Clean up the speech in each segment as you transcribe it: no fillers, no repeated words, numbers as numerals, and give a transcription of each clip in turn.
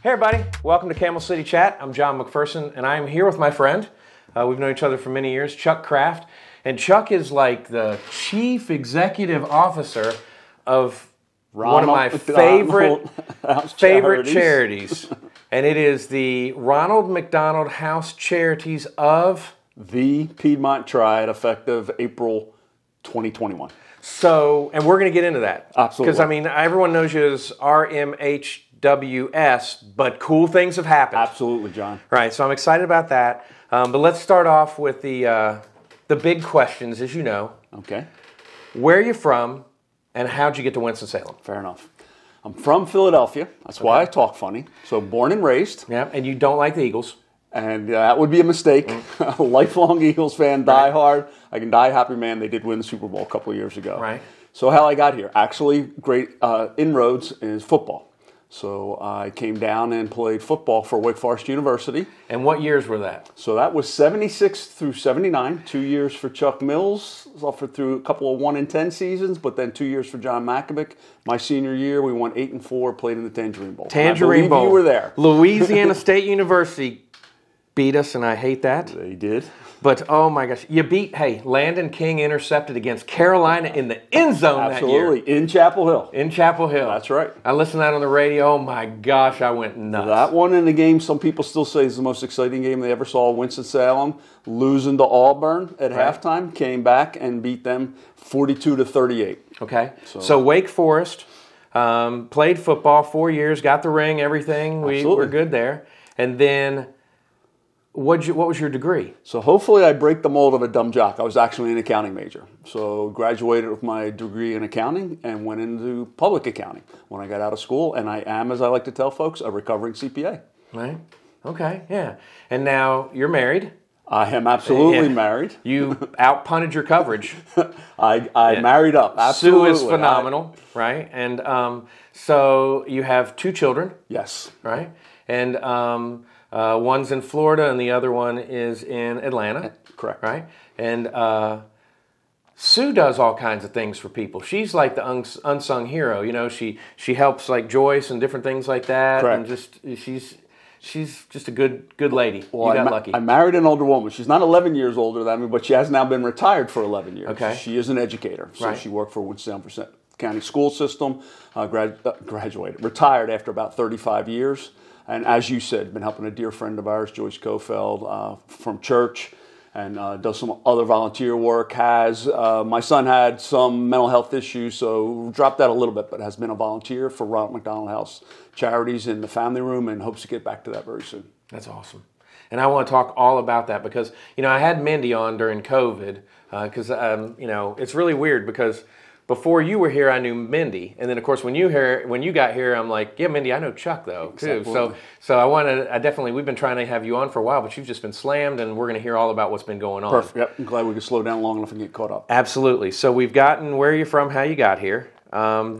Hey everybody, welcome to Camel City Chat. I'm John McPherson and I'm here with my friend. We've known each other for many years, Chuck Kraft. And Chuck is like the chief executive officer of one of my favorite charities. And it is the Ronald McDonald House Charities of the Piedmont Triad, effective April 2021. So, and we're going to get into that. Absolutely. Because, I mean, everyone knows you as RMHWS, but cool things have happened. Absolutely, John. Right, so I'm excited about that. But let's start off with the big questions, as you know. Okay. Where are you from, and how'd you get to Winston-Salem? Fair enough. I'm from Philadelphia. That's why I talk funny. So, born and raised. Yeah, and you don't like the Eagles. And that would be a mistake. A lifelong Eagles fan, die hard. I can die happy man. They did win the Super Bowl a couple of years ago. Right. So how I got here, actually great inroads is football. So I came down and played football for Wake Forest University. And what years were that? So that was 76 through 79, 2 years for Chuck Mills, offered through a couple of 1-10 seasons, but then 2 years for John Mackovic. My senior year, we won 8-4, played in the Tangerine Bowl. Tangerine Bowl. You were there. Louisiana State University beat us, and I hate that. They did. But, oh my gosh, you beat, hey, Landon King intercepted against Carolina in the end zone Absolutely. That year. In Chapel Hill. In Chapel Hill. That's right. I listened to that on the radio. Oh my gosh, I went nuts. That one in the game, some people still say is the most exciting game they ever saw. Winston-Salem losing to Auburn at halftime, came back and beat them 42-38. Okay. So Wake Forest played football 4 years, got the ring, everything. We were good there. And then... What was your degree? So hopefully I break the mold of a dumb jock. I was actually an accounting major. So graduated with my degree in accounting and went into public accounting when I got out of school. And I am, as I like to tell folks, a recovering CPA. Right. Okay. Yeah. And now you're married. I am absolutely married. You out-punted your coverage. I married up. Absolutely. Sue is phenomenal. Right. And so you have two children. Yes. Right. And... one's in Florida and the other one is in Atlanta. Correct. Right? And Sue does all kinds of things for people. She's like the unsung hero. You know, she helps like Joyce and different things like that. Correct. And just she's just a good lady. Well, you got lucky. I married an older woman. She's not 11 years older than me, but she has now been retired for 11 years. Okay. She is an educator. So she worked for Woodlawn County School System, graduated, retired after about 35 years. And as you said, been helping a dear friend of ours, Joyce Kofeld, from church, and does some other volunteer work. Has my son had some mental health issues, so dropped that a little bit, but has been a volunteer for Ronald McDonald House Charities in the family room and hopes to get back to that very soon. That's awesome. And I want to talk all about that because, you know, I had Mindy on during COVID because, you know, it's really weird because... Before you were here, I knew Mindy, and then of course when you got here, I'm like, yeah, Mindy, I know Chuck though too. So we've been trying to have you on for a while, but you've just been slammed, and we're going to hear all about what's been going on. Perfect. Yep. I'm glad we could slow down long enough and get caught up. Absolutely. So we've gotten where you're from, how you got here. What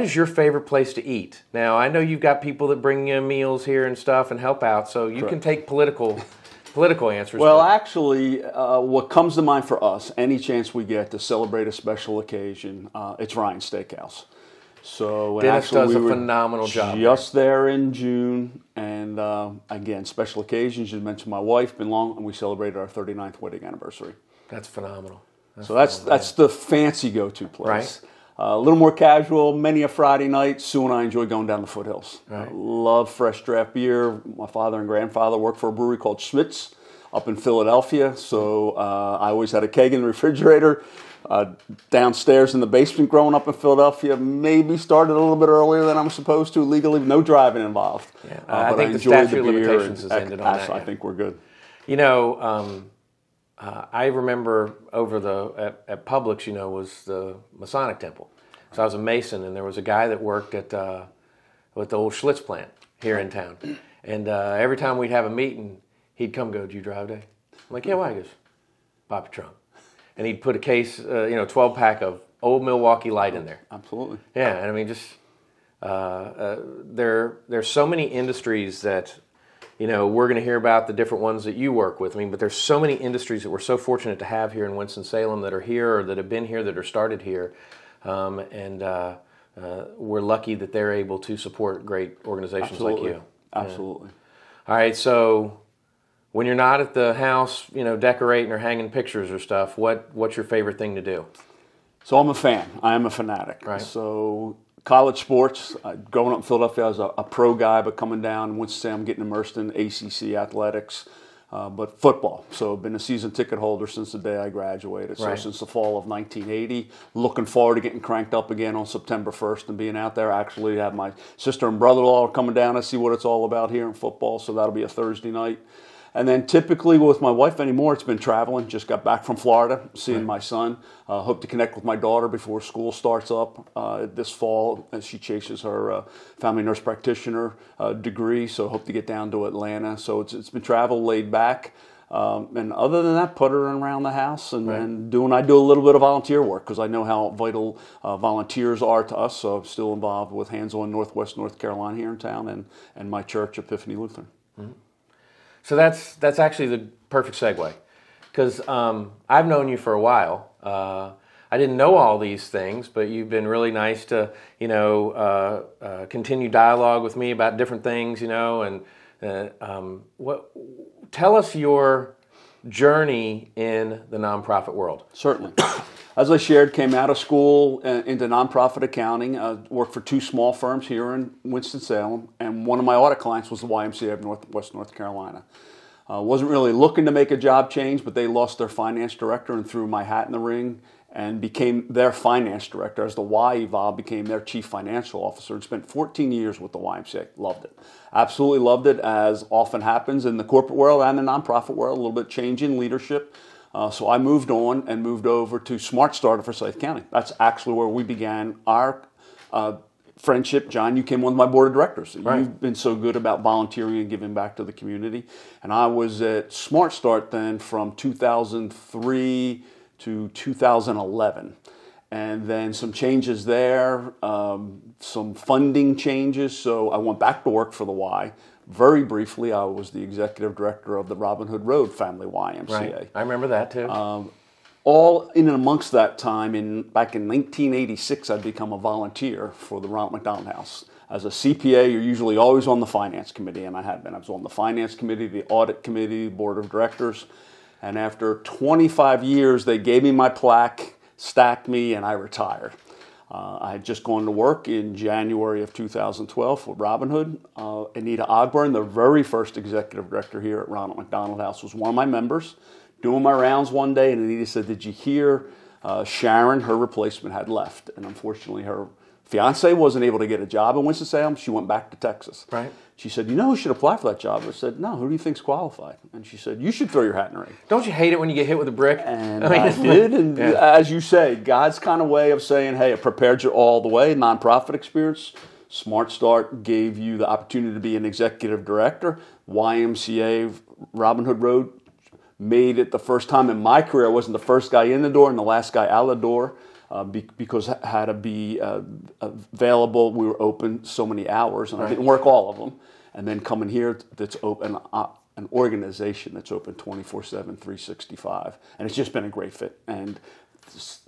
is your favorite place to eat? Now I know you've got people that bring you meals here and stuff and help out, so you can take political. Political answers. Well, actually, what comes to mind for us, any chance we get to celebrate a special occasion, it's Ryan's Steakhouse. So Dennis does a phenomenal job. Just there in June, and again, special occasions. You mentioned my wife, been long, and we celebrated our 39th wedding anniversary. That's phenomenal. That's the fancy go-to place. Right. A little more casual, many a Friday night, Sue and I enjoy going down the foothills. Right. Love fresh draft beer. My father and grandfather worked for a brewery called Schmidt's up in Philadelphia, so I always had a keg in the refrigerator. Downstairs in the basement growing up in Philadelphia, maybe started a little bit earlier than I'm supposed to legally, no driving involved. Yeah, I think the statute of limitations has ended on that. I think we're good. You know, I remember at Publix, you know, was the Masonic Temple. So I was a Mason, and there was a guy that worked with the old Schlitz plant here in town. And every time we'd have a meeting, he'd come go, "Do you drive today?" I'm like, "Yeah, why?" He goes, "Pop your trunk." And he'd put a case, 12-pack of old Milwaukee Light in there. Absolutely. Yeah, and I mean, just there's so many industries that... You know, we're going to hear about the different ones that you work with. I mean, but there's so many industries that we're so fortunate to have here in Winston-Salem that are here or that have been here, that are started here. we're lucky that they're able to support great organizations like you. Absolutely. Yeah. All right, so when you're not at the house, you know, decorating or hanging pictures or stuff, what's your favorite thing to do? So I'm a fan. I am a fanatic. Right. So college sports, growing up in Philadelphia, I was a pro guy, but coming down, Winston, I'm getting immersed in ACC athletics, but football. So I've been a season ticket holder since the day I graduated. So since the fall of 1980, looking forward to getting cranked up again on September 1st and being out there. I actually have my sister and brother-in-law coming down to see what it's all about here in football. So that'll be a Thursday night. And then typically with my wife anymore, it's been traveling. Just got back from Florida, seeing my son. Hope to connect with my daughter before school starts up this fall. And she chases her family nurse practitioner degree, so hope to get down to Atlanta. So it's been travel, laid back. And other than that, puttering around the house and doing, I do a little bit of volunteer work because I know how vital volunteers are to us. So I'm still involved with Hands On Northwest North Carolina here in town and my church, Epiphany Lutheran. Mm-hmm. So that's actually the perfect segue, because I've known you for a while. I didn't know all these things, but you've been really nice to, continue dialogue with me about different things, Tell us your journey in the nonprofit world. Certainly. As I shared, came out of school into nonprofit accounting, worked for two small firms here in Winston-Salem, and one of my audit clients was the YMCA of Northwest North Carolina. Wasn't really looking to make a job change, but they lost their finance director and threw my hat in the ring and became their finance director. As the Y evolved, became their chief financial officer and spent 14 years with the YMCA. Loved it. Absolutely loved it, as often happens in the corporate world and the nonprofit world, a little bit change in leadership. So I moved on and moved over to Smart Starter for Forsyth County. That's actually where we began our friendship. John, you came on my board of directors. Right. You've been so good about volunteering and giving back to the community. And I was at Smart Start then from 2003 to 2011. And then some changes there, some funding changes. So I went back to work for the Y. Very briefly, I was the executive director of the Robin Hood Road Family YMCA. Right. I remember that too. All in and amongst that time, back in 1986, I'd become a volunteer for the Ronald McDonald House. As a CPA, you're usually always on the finance committee, and I had been. I was on the finance committee, the audit committee, the board of directors, and after 25 years, they gave me my plaque, stacked me, and I retired. I had just gone to work in January of 2012 with Robin Hood. Anita Ogburn, the very first executive director here at Ronald McDonald House, was one of my members. Doing my rounds one day, and Anita said, "Did you hear Sharon, her replacement, had left?" And unfortunately, her fiance wasn't able to get a job in Winston-Salem. She went back to Texas. Right. She said, "You know who should apply for that job?" I said, "No, who do you think's qualified?" And she said, "You should throw your hat in the ring." Don't you hate it when you get hit with a brick? And I did. And as you say, God's kind of way of saying, hey, it prepared you all the way. Nonprofit experience. Smart Start gave you the opportunity to be an executive director. YMCA, Robin Hood Road, made it the first time in my career. I wasn't the first guy in the door and the last guy out the door. Because I had to be available. We were open so many hours, and I didn't work all of them. And then coming here, that's open, an organization that's open 24/7, 365. And it's just been a great fit. And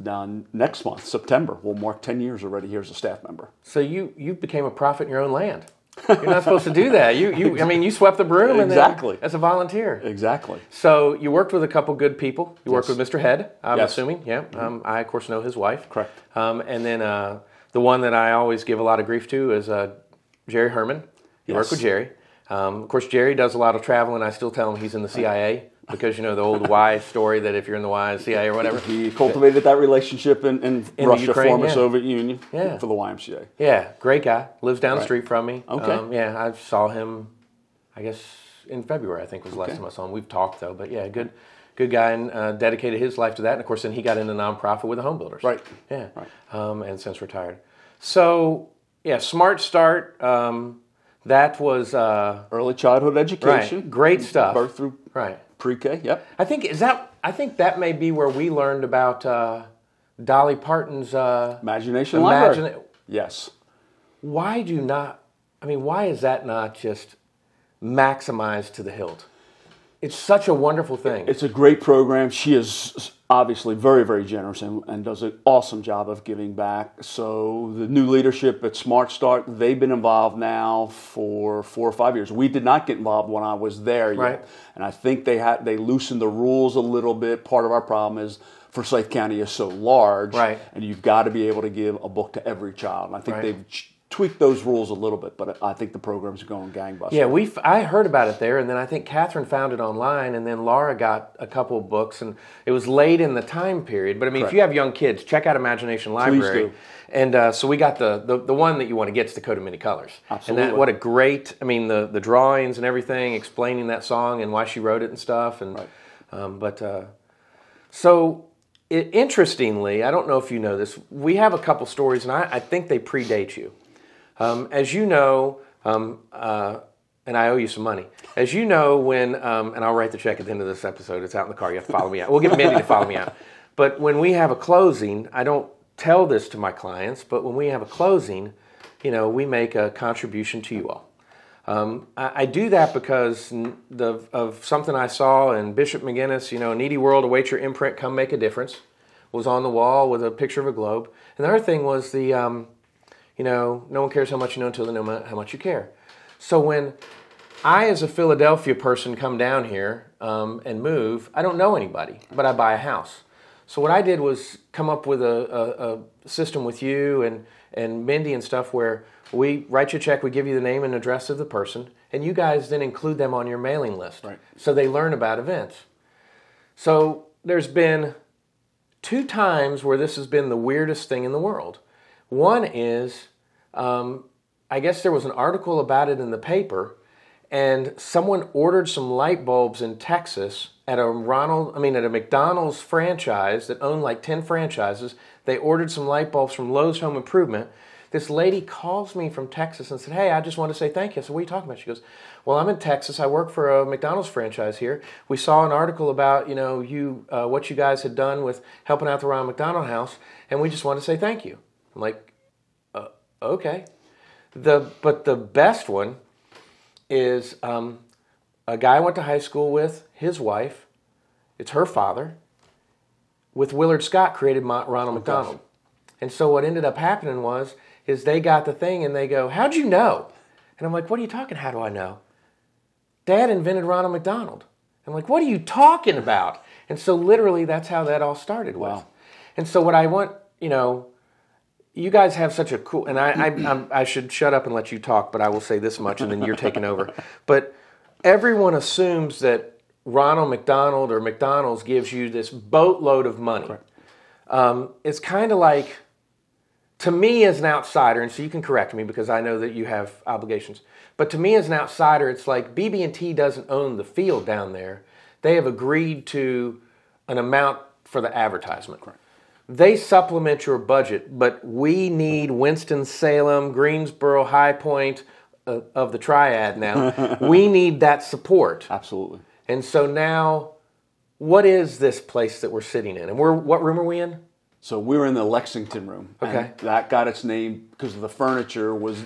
now next month, September, we'll mark 10 years already here as a staff member. So you became a prophet in your own land. You're not supposed to do that. You swept the broom and then, as a volunteer. Exactly. So you worked with a couple good people. You worked with Mr. Head, I'm assuming. Yeah. Mm-hmm. I, of course, know his wife. Correct. And then the one that I always give a lot of grief to is Jerry Herman. You worked with Jerry. Of course, Jerry does a lot of traveling. I still tell him he's in the CIA. Because, the old Y story that if you're in the Y, CIA or whatever. He cultivated that relationship in Russia, Ukraine, former Soviet Union, for the YMCA. Yeah, great guy. Lives down the street from me. Okay. I saw him, I guess, in February, I think was the last time I saw him. We've talked, though. But, good guy, and dedicated his life to that. And, of course, then he got into nonprofit with the home builders. Right. Yeah. Right. And since retired. So, Smart Start. That was... early childhood education. Right. Great stuff. Birth through... Right. Pre-K, I think that may be where we learned about Dolly Parton's Imagination Library. Yes. Why is that not just maximized to the hilt? It's such a wonderful thing. It's a great program. She is obviously very, very generous and does an awesome job of giving back. So the new leadership at Smart Start, they've been involved now for 4 or 5 years. We did not get involved when I was there yet. Right. And I think they loosened the rules a little bit. Part of our problem is Forsyth County is so large, right, and you've got to be able to give a book to every child. And I think they've tweaked those rules a little bit, but I think the program's going gangbusters. Yeah, I heard about it there, and then I think Catherine found it online, and then Laura got a couple of books, and it was late in the time period. But I mean, if you have young kids, check out Imagination Library. Please do. And so we got the one that you want to get is Dakota Many Colors. Absolutely. And that, what a great, I mean, the drawings and everything, explaining that song and why she wrote it and stuff. And so. Interestingly, I don't know if you know this, we have a couple stories, and I think they predate you. As you know, and I owe you some money, as you know when, and I'll write the check at the end of this episode, it's out in the car, you have to follow me out. We'll get Mindy to follow me out. But when we have a closing, I don't tell this to my clients, but when we have a closing, you know, we make a contribution to you all. I do that because of something I saw in Bishop McGinnis, you know, Needy World, await your imprint, come make a difference, was on the wall with a picture of a globe. And the other thing was the, you know, no one cares how much you know until they know how much you care. So when I, as a Philadelphia person, come down here and move, I don't know anybody, but I buy a house. So what I did was come up with a system with you and Mindy and stuff where we write you a check, we give you the name and address of the person, and you guys then include them on your mailing list. Right. So they learn about events. So there's been 2 times where this has been the weirdest thing in the world. One is, I guess there was an article about it in the paper, and someone ordered some light bulbs in Texas at a McDonald's franchise that owned like 10 franchises. They ordered some light bulbs from Lowe's Home Improvement. This lady calls me from Texas and said, "Hey, I just want to say thank you." I said, "What are you talking about?" She goes, "Well, I'm in Texas. I work for a McDonald's franchise here. We saw an article about, you know, what you guys had done with helping out the Ronald McDonald House, and we just want to say thank you." I'm like, "Okay." But the best one is a guy I went to high school with, his wife, it's her father, with Willard Scott created Ronald McDonald. And so what ended up happening is they got the thing and they go, "How'd you know?" And I'm like, "What are you talking? How do I know? Dad invented Ronald McDonald." I'm like, "What are you talking about?" And so literally that's how that all started. Wow. And so what I want, you know, you guys have such a cool, and I should shut up and let you talk, but I will say this much and then you're taking over. But everyone assumes that Ronald McDonald or McDonald's gives you this boatload of money. Right. It's kind of like, to me as an outsider, and so you can correct me because I know that you have obligations, but to me as an outsider, it's like BB&T doesn't own the field down there. They have agreed to an amount for the advertisement. Correct. They supplement your budget, but we need Winston-Salem, Greensboro, High Point of the triad now. We need that support. Absolutely. And so now, what is this place that we're sitting in? And what room are we in? So we were in the Lexington room. Okay. And that got its name because the furniture was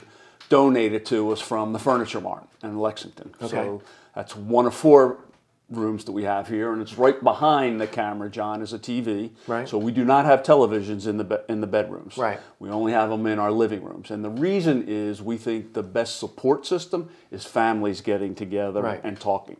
donated to us from the Furniture Mart in Lexington. Okay. So that's one of 4 rooms that we have here, and it's right behind the camera, John, is a TV. Right. So we do not have televisions in the bedrooms. Right. We only have them in our living rooms. And the reason is we think the best support system is families getting together and talking.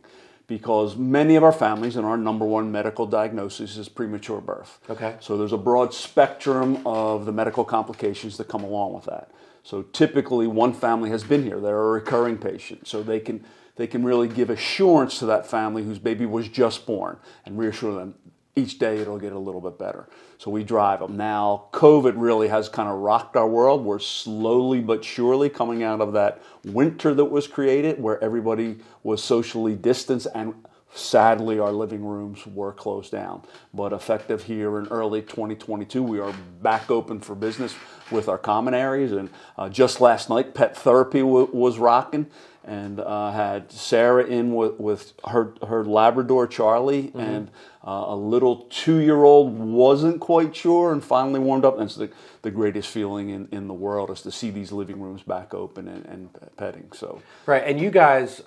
Because many of our families, and our number one medical diagnosis is premature birth. Okay. So there's a broad spectrum of the medical complications that come along with that. So typically one family has been here. They're a recurring patient. So they can really give assurance to that family whose baby was just born and reassure them each day it'll get a little bit better. So we drive them. Now, COVID really has kind of rocked our world. We're slowly but surely coming out of that winter that was created where everybody was socially distanced, and sadly our living rooms were closed down. But effective here in early 2022, we are back open for business with our common areas. And just last night, pet therapy was rocking. And had Sarah in with her Labrador Charlie, mm-hmm. and A little two-year-old wasn't quite sure and finally warmed up. And it's the greatest feeling in the world is to see these living rooms back open and petting. So right, and you guys,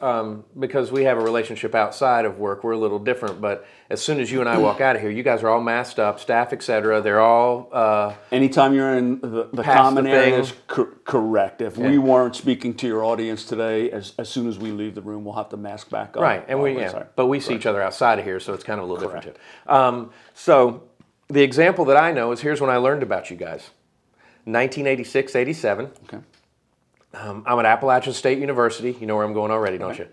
because we have a relationship outside of work, we're a little different. But as soon as you and I walk out of here, you guys are all masked up, staff, etc. They're all... anytime you're in the common area is correct. If we weren't speaking to your audience today, as soon as we leave the room, we'll have to mask back up. Right, and we see each other outside of here, so it's kind of a little different. So the example that I know is here's when I learned about you guys. 1986, 87. Okay. I'm at Appalachian State University. You know where I'm going already, don't you?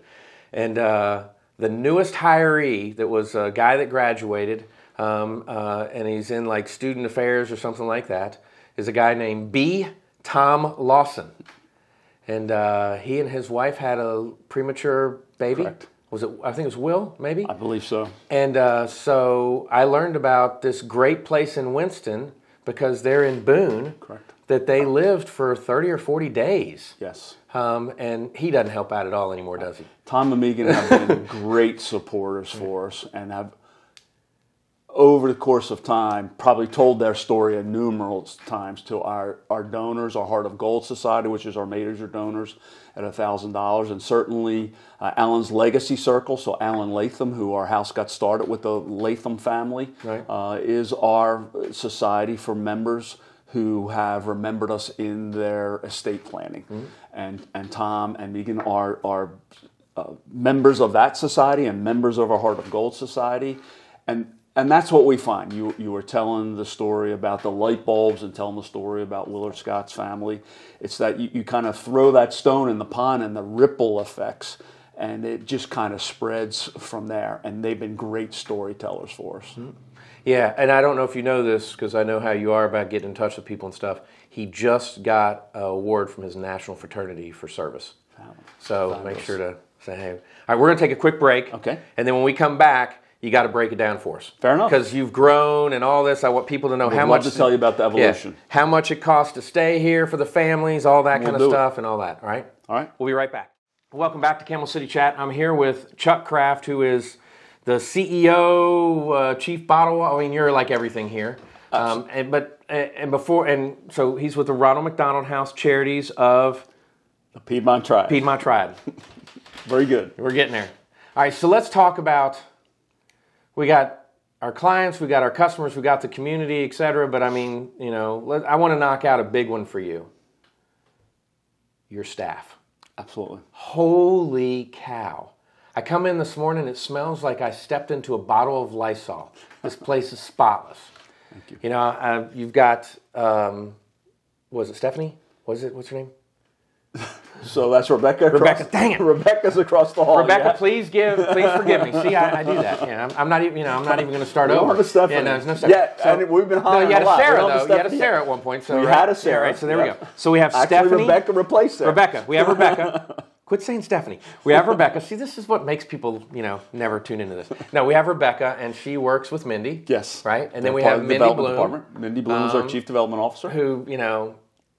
And the newest hiree that was a guy that graduated, and he's in like student affairs or something like that, is a guy named B. Tom Lawson. And he and his wife had a premature baby. Correct. I think it was Will, maybe? I believe so. And so I learned about this great place in Winston because they're in Boone. Correct. That they lived for 30 or 40 days. Yes. And he doesn't help out at all anymore, does he? Tom and Megan have been great supporters for us and have, over the course of time, probably told their story numerous times to our donors, our Heart of Gold Society, which is our major donors, at $1,000. And certainly Alan's Legacy Circle, so Alan Latham, who our house got started with the Latham family, is our society for members who have remembered us in their estate planning. And Tom and Megan are members of that society and members of our Heart of Gold Society. And that's what we find. You were telling the story about the light bulbs and telling the story about Willard Scott's family. It's that you kind of throw that stone in the pond and the ripple effects, and it just kind of spreads from there. And they've been great storytellers for us. Yeah, and I don't know if you know this because I know how you are about getting in touch with people and stuff. He just got an award from his national fraternity for service. So Fabulous. Make sure to say, hey. All right, we're going to take a quick break. Okay. And then when we come back, you got to break it down for us. Fair enough. Because you've grown and all this. I want people to know how much. I'd love to tell you about the evolution. Yeah, how much it costs to stay here for the families, all that kind of stuff and all that. All right? All right. We'll be right back. Welcome back to Camel City Chat. I'm here with Chuck Kraft, who is the CEO, Chief Bottle. I mean, you're like everything here. So he's with the Ronald McDonald House Charities of the Piedmont Tribe. Piedmont Tribe. Very good. We're getting there. All right, so let's talk about... We got our clients, we got our customers, we got the community, et cetera. But I mean, I want to knock out a big one for you. Your staff. Absolutely. Holy cow. I come in this morning, it smells like I stepped into a bottle of Lysol. This place is spotless. Thank you. You've got, was it Stephanie? What's her name? So that's Rebecca. Rebecca, dang it! Rebecca's across the hall. Rebecca, please forgive me. See, I do that. Yeah, I'm not even going to start over. We don't have a Stephanie. Yeah, no Stephanie. Yeah, so, and we've been hiring a lot. You had a Sarah at one point. So we had a Sarah. Yeah, right, so there we go. So we have Stephanie. Rebecca replaced Sarah. We have Rebecca. Quit saying Stephanie. We have Rebecca. See, this is what makes people, never tune into this. No, we have Rebecca, and she works with Mindy. Yes. Right, and then we have Mindy Bloom. Department. Mindy Bloom is our Chief Development Officer. Who.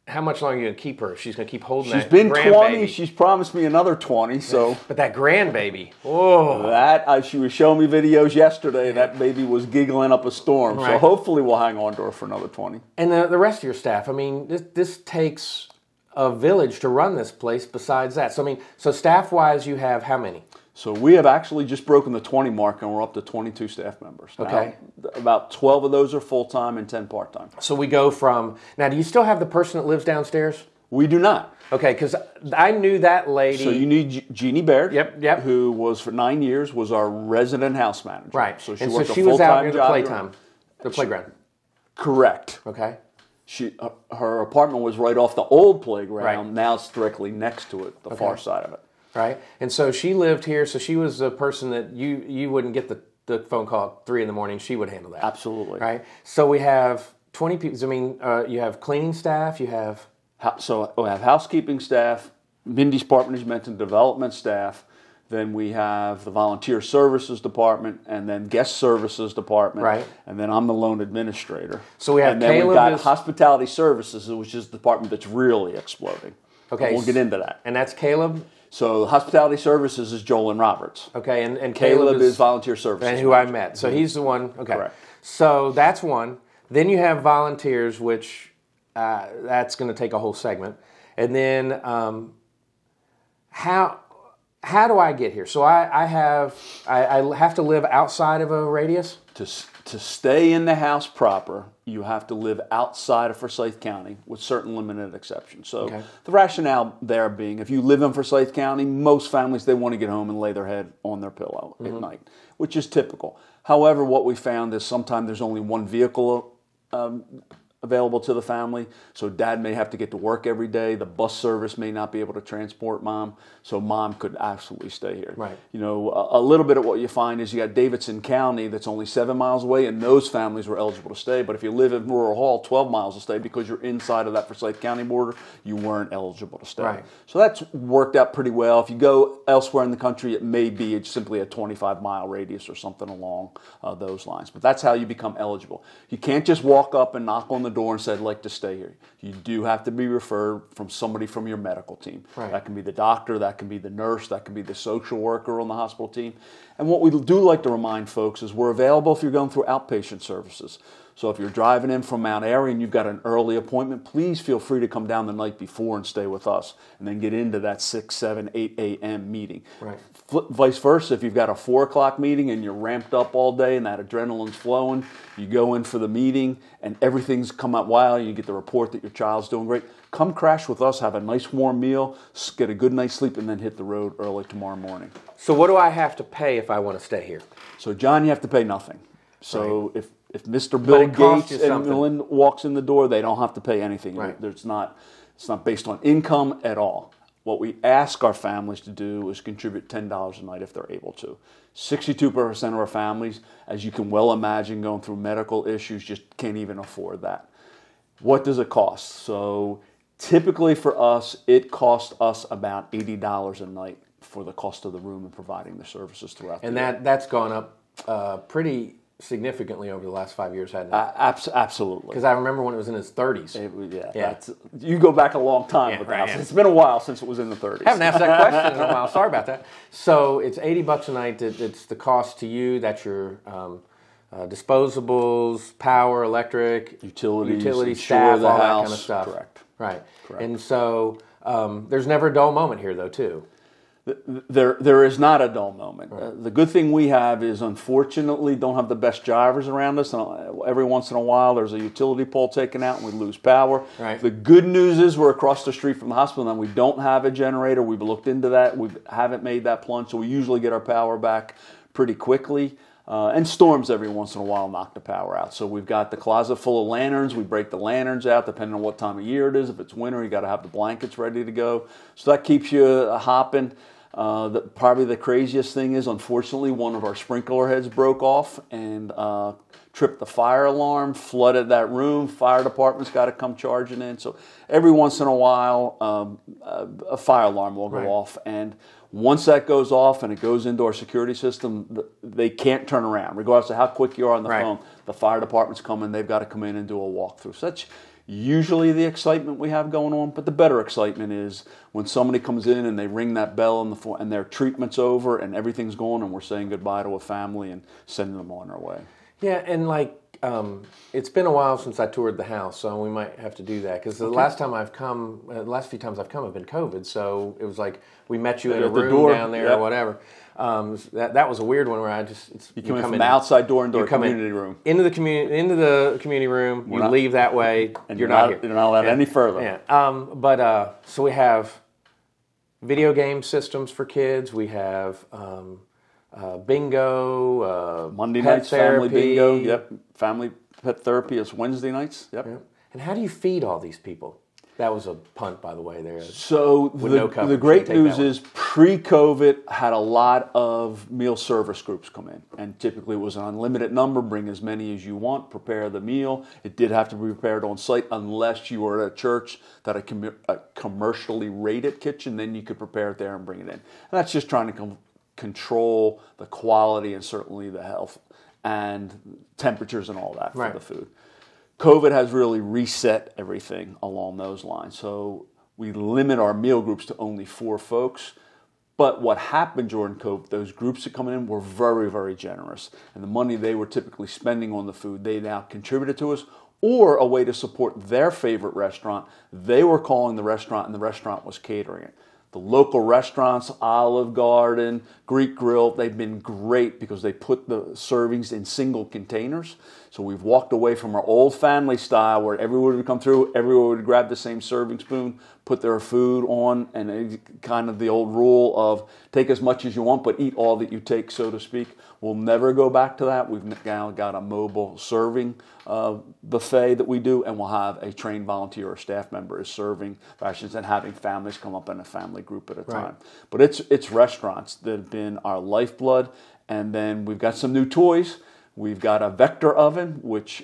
How much longer are you going to keep her? She's going to keep holding that grandbaby. She's been 20. She's promised me another 20. So, but that grandbaby. Oh. She was showing me videos yesterday. That baby was giggling up a storm. Right. So hopefully we'll hang on to her for another 20. And the rest of your staff. I mean, this takes a village to run this place besides that. So, staff-wise, you have how many? So we have actually just broken the 20 mark, and we're up to 22 staff members. Okay. Now, about 12 of those are full-time and 10 part-time. So we go from... Now, do you still have the person that lives downstairs? We do not. Okay, because I knew that lady... So you need Jeannie Baird, who was for 9 years, was our resident house manager. Right. So she was out near the playtime, the playground. Correct. Okay. Her apartment was right off the old playground. Right. Now it's directly next to it, the far side of it. Right, and so she lived here, so she was the person that you wouldn't get the phone call at 3 in the morning. She would handle that. Absolutely. Right, so we have 20 people. You have cleaning staff, you have... So we have housekeeping staff, Mindy's Partners mentioned development staff, then we have the volunteer services department, and then guest services department, and then I'm the loan administrator. So we have and then Caleb we've got hospitality services, which is the department that's really exploding. Okay. We'll get into that. And that's Caleb... So hospitality services is Joel and Roberts. Okay, and Caleb is volunteer services. And who I met. So he's the one. Okay. Correct. So that's one. Then you have volunteers, which that's going to take a whole segment. And then how do I get here? So I have to live outside of a radius? To stay in the house proper, you have to live outside of Forsyth County with certain limited exceptions. So the rationale there being, if you live in Forsyth County, most families, they want to get home and lay their head on their pillow at night, which is typical. However, what we found is sometimes there's only one vehicle available to the family, so dad may have to get to work every day. The bus service may not be able to transport mom, so mom could absolutely stay here. Right. You know, a little bit of what you find is you got Davidson County that's only 7 miles away, and those families were eligible to stay. But if you live in Rural Hall, 12 miles to stay, because you're inside of that Forsyth County border, you weren't eligible to stay. Right. So that's worked out pretty well. If you go elsewhere in the country, it may be simply a 25-mile radius or something along those lines. But that's how you become eligible. You can't just walk up and knock on the door and said, I'd like to stay here. You do have to be referred from somebody from your medical team. Right. That can be the doctor, that can be the nurse, that can be the social worker on the hospital team. And what we do like to remind folks is we're available if you're going through outpatient services. So if you're driving in from Mount Airy and you've got an early appointment, please feel free to come down the night before and stay with us and then get into that 6, 7, 8 a.m. meeting. Right. Vice versa, if you've got a 4 o'clock meeting and you're ramped up all day and that adrenaline's flowing, you go in for the meeting and everything's come out wild and you get the report that your child's doing great. Come crash with us, have a nice warm meal, get a good night's sleep, and then hit the road early tomorrow morning. So what do I have to pay if I want to stay here? So, John, you have to pay nothing. So right. If Mr. Bill Gates and Melinda walks in the door, they don't have to pay anything. Right. It's not based on income at all. What we ask our families to do is contribute $10 a night if they're able to. 62% of our families, as you can well imagine, going through medical issues, just can't even afford that. What does it cost? So typically for us, it costs us about $80 a night for the cost of the room and providing the services throughout the year. And that's gone up pretty significantly over the last 5 years, hadn't it? Absolutely. Because I remember when it was in its 30s. You go back a long time with the house. Yeah. It's been a while since it was in the 30s. I haven't asked that question in a while. Sorry about that. So it's $80 a night. It's the cost to you. That's your disposables, power, electric, utility staff, all that kind of stuff. Correct. Right. Correct. And so there's never a dull moment here, though, too. There is not a dull moment. Right. The good thing we have is, unfortunately, don't have the best drivers around us. And every once in a while, there's a utility pole taken out and we lose power. Right. The good news is we're across the street from the hospital and we don't have a generator. We've looked into that. We haven't made that plunge, so we usually get our power back pretty quickly. And storms every once in a while knock the power out. So we've got the closet full of lanterns. We break the lanterns out depending on what time of year it is. If it's winter, you got to have the blankets ready to go. So that keeps you hopping. Probably the craziest thing is, unfortunately, one of our sprinkler heads broke off and tripped the fire alarm, flooded that room. Fire department's got to come charging in. So every once in a while, a fire alarm will go off. And once that goes off and it goes into our security system, they can't turn around. Regardless of how quick you are on the phone, the fire department's coming. They've got to come in and do a walkthrough. So that's usually the excitement we have going on, but the better excitement is when somebody comes in and they ring that bell and their treatment's over and everything's gone and we're saying goodbye to a family and sending them on their way. Yeah, and it's been a while since I toured the house, so we might have to do that because the last few times I've come have been COVID, so it was like we met you at a room down there or whatever. That was a weird one where you come in from the outside door into the community room. Into the community room, you leave that way, and you're not here. You're not allowed any further. Yeah. So we have video game systems for kids. We have bingo, Monday nights, family bingo. Yep. Family pet therapy is Wednesday nights. Yep. And how do you feed all these people? That was a punt, by the way, there. So the great news is pre-COVID had a lot of meal service groups come in. And typically it was an unlimited number. Bring as many as you want. Prepare the meal. It did have to be prepared on site unless you were at a church that a commercially rated kitchen. Then you could prepare it there and bring it in. And that's just trying to control the quality and certainly the health and temperatures and all that for the food. COVID has really reset everything along those lines. So we limit our meal groups to only 4 folks. But what happened during COVID, those groups that come in were very, very generous. And the money they were typically spending on the food, they now contributed to us, or a way to support their favorite restaurant. They were calling the restaurant, and the restaurant was catering it. The local restaurants, Olive Garden, Greek Grill, they've been great because they put the servings in single containers. So we've walked away from our old family style where everyone would come through, everyone would grab the same serving spoon, put their food on, and it's kind of the old rule of take as much as you want, but eat all that you take, so to speak. We'll never go back to that. We've now got a mobile serving buffet that we do, and we'll have a trained volunteer or staff member is serving rations and having families come up in a family group at a time. Right. But it's restaurants that have been our lifeblood, and then we've got some new toys. We've got a vector oven, which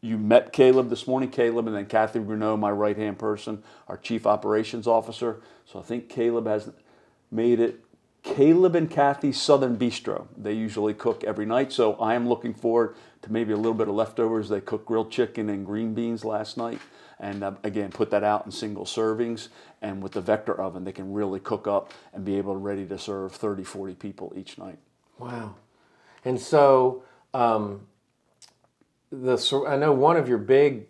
you met Caleb this morning, and then Kathy Bruneau, my right-hand person, our chief operations officer. So I think Caleb has made it Caleb and Kathy's Southern Bistro. They usually cook every night, so I am looking forward to maybe a little bit of leftovers. They cooked grilled chicken and green beans last night, and again, put that out in single servings. And with the vector oven, they can really cook up and be able to ready to serve 30, 40 people each night. Wow. And so I know one of your big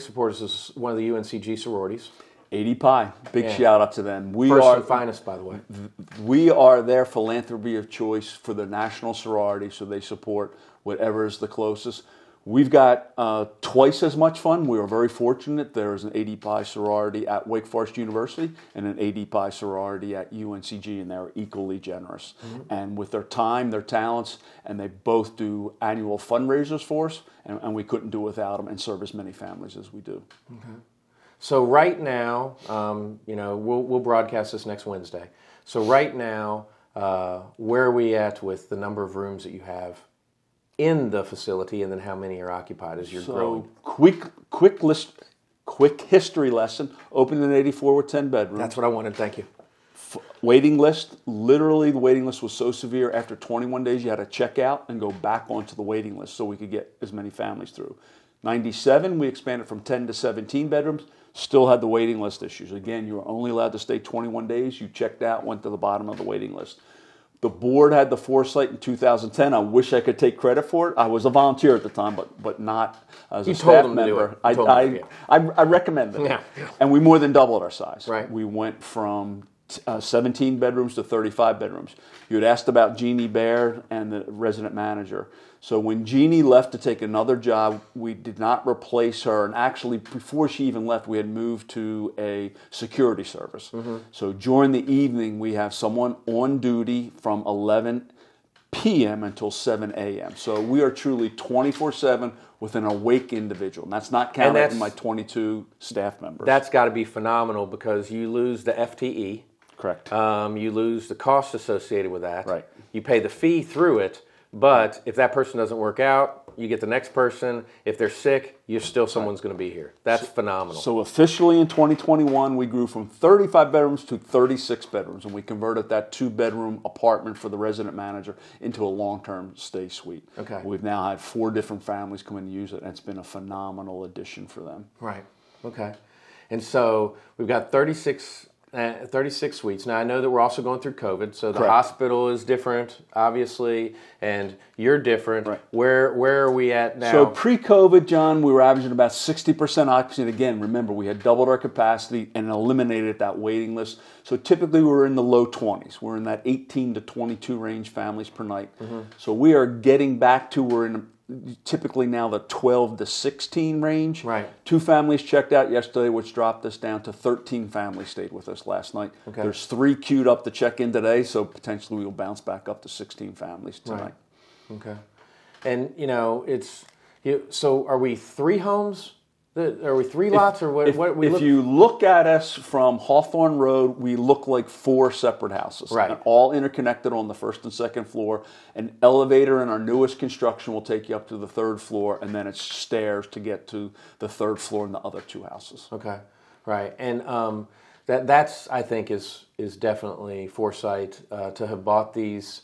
supporters is one of the UNCG sororities. ADPi, big shout out to them. First and finest, by the way. We are their philanthropy of choice for the national sorority, so they support whatever is the closest. We've got twice as much fun. We are very fortunate. There is an ADPi sorority at Wake Forest University and an ADPi sorority at UNCG, and they're equally generous. Mm-hmm. And with their time, their talents, and they both do annual fundraisers for us, and we couldn't do without them and serve as many families as we do. Okay. So right now, we'll broadcast this next Wednesday. So right now, where are we at with the number of rooms that you have in the facility, and then how many are occupied as you're growing? Quick history lesson. Opened in '84 with 10 bedrooms. That's what I wanted. Thank you. Waiting list. Literally, the waiting list was so severe. After 21 days, you had to check out and go back onto the waiting list so we could get as many families through. 97, we expanded from 10 to 17 bedrooms. Still had the waiting list issues. Again, you were only allowed to stay 21 days. You checked out, went to the bottom of the waiting list. The board had the foresight in 2010. I wish I could take credit for it. I was a volunteer at the time, but not as a staff member. I recommended it. Yeah. And we more than doubled our size. Right. We went from 17 bedrooms to 35 bedrooms. You had asked about Jeannie Baird and the resident manager. So when Jeannie left to take another job, we did not replace her. And actually, before she even left, we had moved to a security service. Mm-hmm. So during the evening, we have someone on duty from 11 p.m. until 7 a.m. So we are truly 24/7 with an awake individual. And that's not counting my 22 staff members. That's got to be phenomenal because you lose the FTE. Correct. You lose the cost associated with that. Right. You pay the fee through it. But if that person doesn't work out, you get the next person. If they're sick, you're still someone's going to be here. That's phenomenal. So officially in 2021, we grew from 35 bedrooms to 36 bedrooms, and we converted that 2-bedroom apartment for the resident manager into a long-term stay suite. Okay. We've now had 4 different families come in and use it, and it's been a phenomenal addition for them. Right. Okay. And so we've got 36 suites. Now, I know that we're also going through COVID, so the Correct. Hospital is different, obviously, and you're different. Right. Where are we at now? So pre-COVID, John, we were averaging about 60% occupancy. And again, remember, we had doubled our capacity and eliminated that waiting list. So typically, we're in the low 20s. We're in that 18 to 22 range families per night. Mm-hmm. So we are getting back to typically now the 12 to 16 range. Right. 2 families checked out yesterday, which dropped us down to 13 families stayed with us last night. Okay. There's 3 queued up to check in today, so potentially we'll bounce back up to 16 families tonight. Right. Okay. And, so are we 3 homes? Are we 3 lots or what? If you look at us from Hawthorne Road, we look like 4 separate houses, right? And all interconnected on the first and second floor. An elevator in our newest construction will take you up to the 3rd floor, and then it's stairs to get to the 3rd floor in the other 2 houses. Okay, right, and that's I think is definitely foresight to have bought these.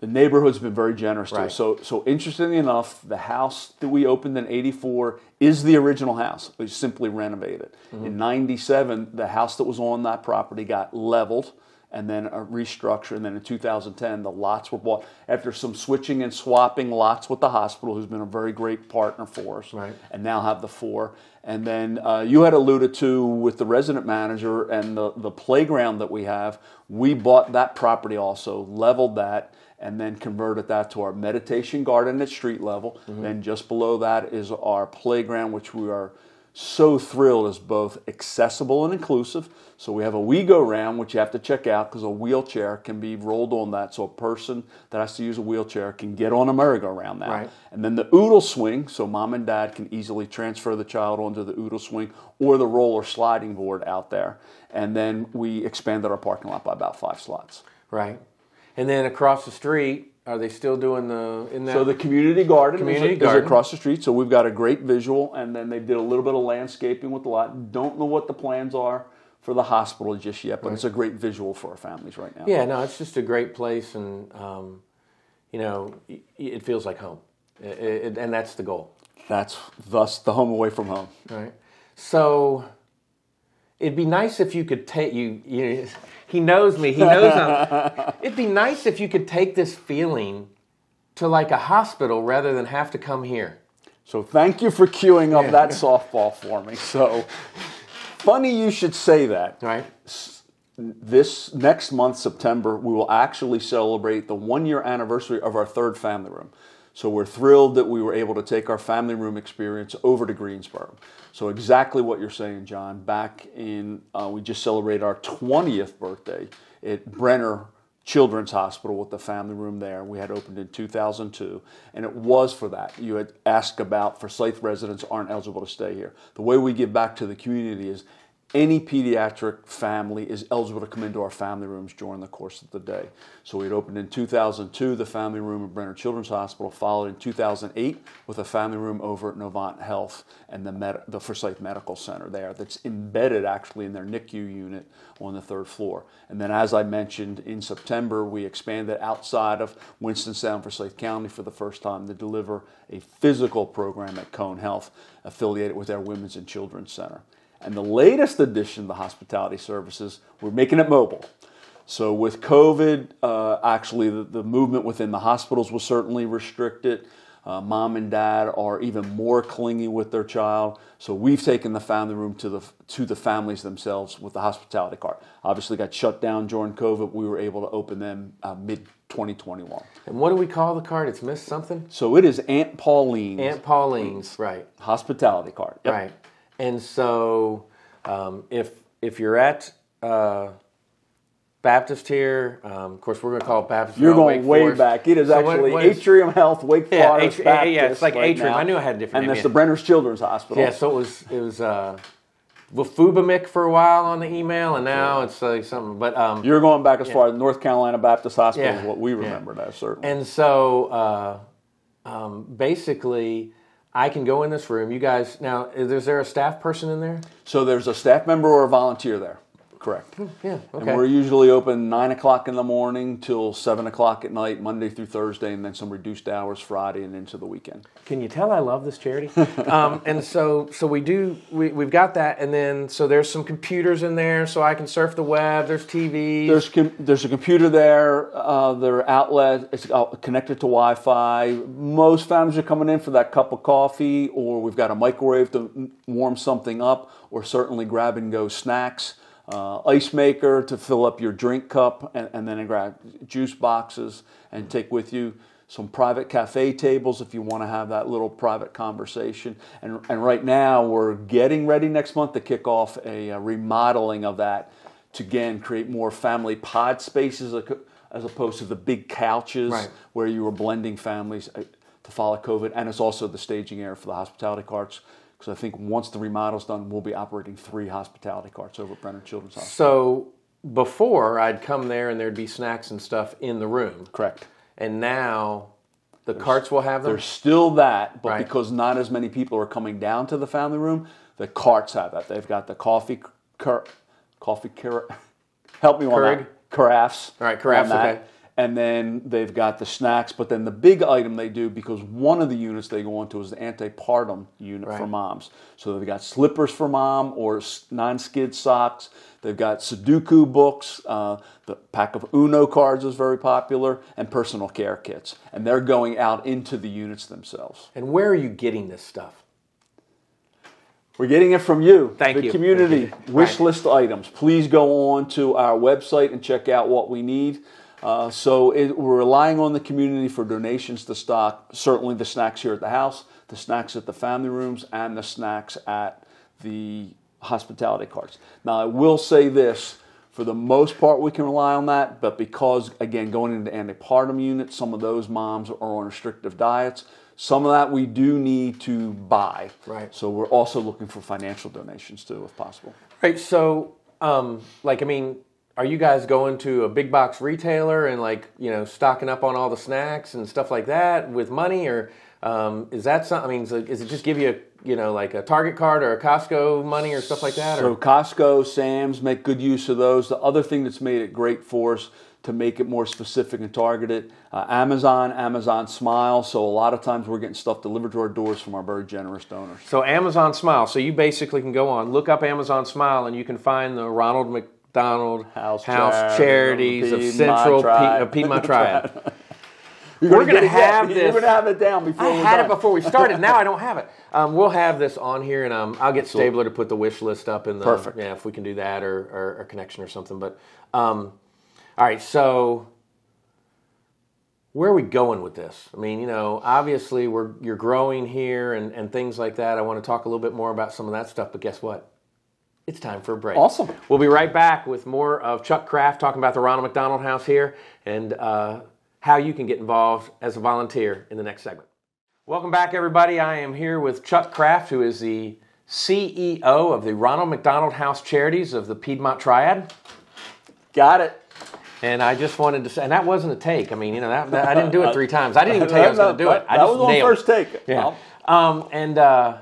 The neighborhood's been very generous to us. So interestingly enough, the house that we opened in 84 is the original house. We simply renovated. Mm-hmm. In 97, the house that was on that property got leveled and then a restructure. And then in 2010, the lots were bought. After some switching and swapping lots with the hospital, who's been a very great partner for us, right, and now have the four. And then you had alluded to with the resident manager and the playground that we have, we bought that property also, leveled that, and then converted that to our meditation garden at street level. Mm-hmm. Then just below that is our playground, which we are so thrilled is both accessible and inclusive. So we have a we-go-round, which you have to check out because a wheelchair can be rolled on that. So a person that has to use a wheelchair can get on a merry-go-round now. Right. And then the oodle swing, so mom and dad can easily transfer the child onto the oodle swing or the roller sliding board out there. And then we expanded our parking lot by about 5 slots. Right. And then across the street, are they still doing the... in that? So the community garden is across the street, so we've got a great visual, and then they did a little bit of landscaping with the lot. Don't know what the plans are for the hospital just yet, but right, it's a great visual for our families right now. Yeah, no, it's just a great place, and you know, it feels like home, and that's the goal. That's thus the home away from home. Right. So it'd be nice if you could take... you he knows me. He knows I'm... It'd be nice if you could take this feeling to like a hospital rather than have to come here. So thank you for queuing up that softball for me. So funny you should say that. Right. This next month, September, we will actually celebrate the 1-year anniversary of our 3rd family room. So we're thrilled that we were able to take our family room experience over to Greensboro. So exactly what you're saying, John. Back in, we just celebrated our 20th birthday at Brenner Children's Hospital with the family room there. We had opened in 2002, and it was for that. You had asked about for Schlitz residents aren't eligible to stay here. The way we give back to the community is any pediatric family is eligible to come into our family rooms during the course of the day. So we had opened in 2002, the family room at Brenner Children's Hospital, followed in 2008 with a family room over at Novant Health and the Forsyth Medical Center there that's embedded actually in their NICU unit on the 3rd floor. And then as I mentioned, in September, we expanded outside of Winston-Salem, Forsyth County for the first time to deliver a physical program at Cone Health affiliated with their Women's and Children's Center. And the latest addition to hospitality services, we're making it mobile. So with COVID, actually the movement within the hospitals was certainly restricted. Mom and dad are even more clingy with their child. So we've taken the family room to the families themselves with the hospitality card. Obviously got shut down during COVID. We were able to open them mid-2021. And what do we call the card? It's Miss something? So it is Aunt Pauline's. Aunt Pauline's, right. Hospitality card. Yep. Right. And so, if you're at Baptist here, of course we're going to call it Baptist. You're going way Forest. Back. It is so actually what is, Atrium Health, Wake Forest, Baptist. Yeah, it's like right Atrium. Now. I knew I had a different name. And that's the Brenner's Children's Hospital. Yeah, so it was Wafubamic for a while on the email, and now it's like something. But you're going back as far as North Carolina Baptist Hospital is what we remember now, certainly. And so, basically, I can go in this room. You guys, now, is there a staff person in there? So there's a staff member or a volunteer there. Correct. Yeah, okay. And we're usually open 9 o'clock in the morning till 7 o'clock at night, Monday through Thursday, and then some reduced hours Friday and into the weekend. Can you tell I love this charity? And so we do, we've got that, and then, so there's some computers in there, so I can surf the web, there's TVs. There's a computer there, there are outlets, it's connected to Wi-Fi. Most families are coming in for that cup of coffee, or we've got a microwave to warm something up, or certainly grab-and-go snacks. Ice maker to fill up your drink cup, and then grab juice boxes and take with you. Some private cafe tables if you want to have that little private conversation. And right now we're getting ready next month to kick off a remodeling of that to again create more family pod spaces as opposed to the big couches where you were blending families to follow COVID. And it's also the staging area for the hospitality carts. So I think once the remodel's done, we'll be operating 3 hospitality carts over at Brenner Children's Hospital. So before, I'd come there and there'd be snacks and stuff in the room. Correct. And now there's carts will have them? There's still that, but because not as many people are coming down to the family room, the carts have that. They've got the coffee help me on that. Carafes. All right, carafes, okay. And then they've got the snacks. But then the big item they do, because one of the units they go into is the antepartum unit for moms. So they've got slippers for mom or non-skid socks. They've got Sudoku books. The pack of Uno cards is very popular, and personal care kits. And they're going out into the units themselves. And where are you getting this stuff? We're getting it from you. Thank you. The community wish list items. Please go on to our website and check out what we need. We're relying on the community for donations to stock, certainly the snacks here at the house, the snacks at the family rooms, and the snacks at the hospitality carts. Now, I will say this. For the most part, we can rely on that, but because, again, going into antepartum units, some of those moms are on restrictive diets. Some of that we do need to buy. Right. So we're also looking for financial donations too, if possible. Right. So, are you guys going to a big box retailer and stocking up on all the snacks and stuff like that with money, or is that something? Is it just give you a Target card or a Costco money or stuff like that? So Costco, Sam's make good use of those. The other thing that's made it great for us, to make it more specific and targeted, Amazon Smile. So a lot of times we're getting stuff delivered to our doors from our very generous donors. So Amazon Smile. So you basically can go on, look up Amazon Smile, and you can find the Ronald McDonald House Charities of Central Piedmont Triad. We're going to have this. We're going to have it down before we're done. I had it before we started. Now I don't have it. We'll have this on here, and I'll get Stabler to put the wish list up in the. Perfect. Yeah, if we can do that, or a connection or something. But. All right, so where are we going with this? Obviously you're growing here and things like that. I want to talk a little bit more about some of that stuff, but guess what? It's time for a break. Awesome. We'll be right back with more of Chuck Kraft talking about the Ronald McDonald House here and how you can get involved as a volunteer in the next segment. Welcome back, everybody. I am here with Chuck Kraft, who is the CEO of the Ronald McDonald House Charities of the Piedmont Triad. Got it. And I just wanted to say, and that wasn't a take. I didn't do it 3 times. I didn't even tell you I was going to do it. I just nailed it. That was on first take. Yeah.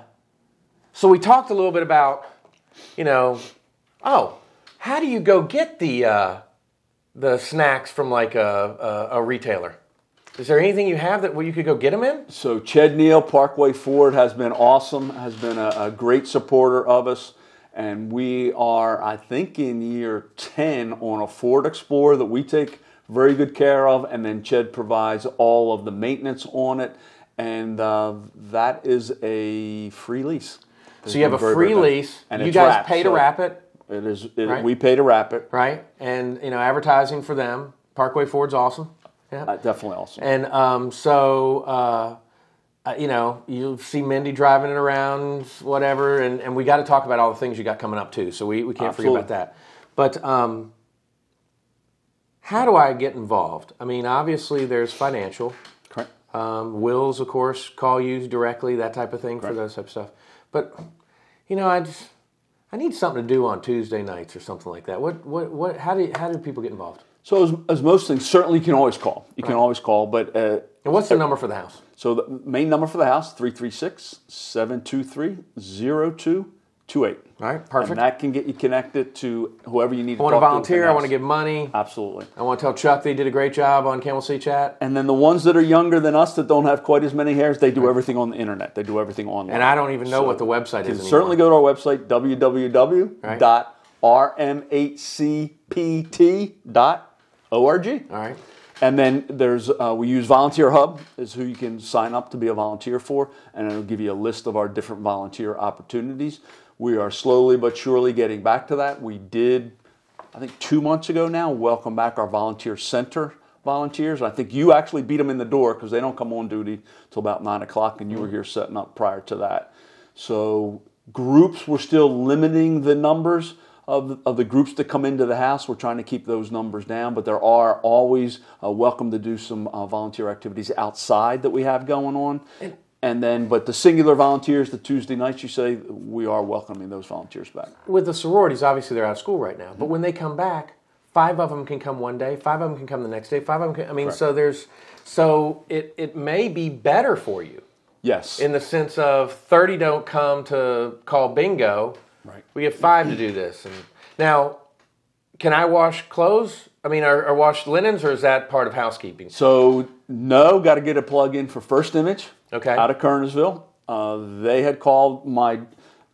So we talked a little bit about, how do you go get the snacks from a retailer? Is there anything you have that you could go get them in? So Ched Neal, Parkway Ford, has been awesome. Has been a great supporter of us. And we are, I think, in year 10 on a Ford Explorer that we take very good care of, and then Ched provides all of the maintenance on it, and that is a free lease. So you have a free lease, and you guys pay to wrap it. We pay to wrap it. Right, and advertising for them. Parkway Ford's awesome. Yeah, definitely awesome. And you see Mindy driving it around, whatever, and we got to talk about all the things you got coming up too. So we can't forget about that. But how do I get involved? Obviously there's financial. Correct. Wills, of course, call you directly, that type of thing. Correct. For those type of stuff. But I need something to do on Tuesday nights or something like that. What? How do people get involved? So as most things, certainly you can always call. You can always call, but... and what's the number for the house? So the main number for the house, 336-723-0228. All right, perfect. And that can get you connected to whoever you need to talk to. I want to volunteer. I want to give money. Absolutely. I want to tell Chuck that he did a great job on Camel City Chat. And then the ones that are younger than us that don't have quite as many hairs, they do everything on the internet. They do everything online. And I don't even know what the website is anymore. Certainly go to our website, www.rmhcpt.org. All right. And then there's we use Volunteer Hub is who you can sign up to be a volunteer for, and it'll give you a list of our different volunteer opportunities. We are slowly but surely getting back to that. We did, I think 2 months ago now, welcome back our volunteer center volunteers. I think you actually beat them in the door because they don't come on duty till about 9 o'clock, and you were here setting up prior to that. So groups, we're still limiting the numbers of the groups that come into the house. We're trying to keep those numbers down, but there are always welcome to do some volunteer activities outside that we have going on. But the singular volunteers, the Tuesday nights, you say, we are welcoming those volunteers back. With the sororities, obviously they're out of school right now, but when they come back, 5 of them can come one day, 5 of them can come the next day, 5 of them can, Correct. It may be better for you. Yes. In the sense of 30 don't come to call bingo. Right. We have 5 to do this. And now, can I wash clothes I mean, are washed linens, or is that part of housekeeping? So, no, got to get a plug in for First Image out of Kernersville. They had called my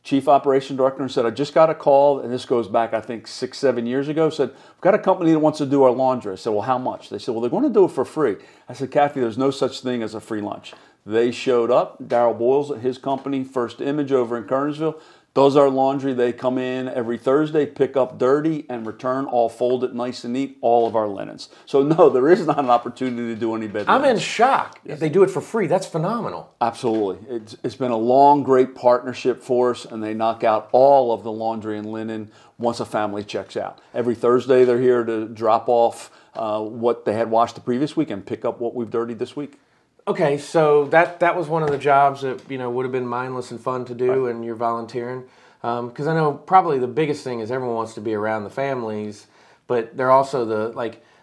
chief operation director and said, I just got a call, and this goes back, I think, 6-7 years ago, said, we've got a company that wants to do our laundry. I said, well, how much? They said, well, they're going to do it for free. I said, Kathy, there's no such thing as a free lunch. They showed up, Daryl Boyles at his company, First Image over in Kernersville, does our laundry. They come in every Thursday, pick up dirty, and return all folded nice and neat, all of our linens. So, no, there is not an opportunity to do any bed linens. I'm in shock. Yes. If they do it for free, that's phenomenal. Absolutely. It's been a long, great partnership for us, and they knock out all of the laundry and linen once a family checks out. Every Thursday, they're here to drop off what they had washed the previous week and pick up what we've dirtied this week. Okay, so that was one of the jobs that, you know, would have been mindless and fun to do, right. And you're volunteering. Because I know probably the biggest thing is everyone wants to be around the families, but they're also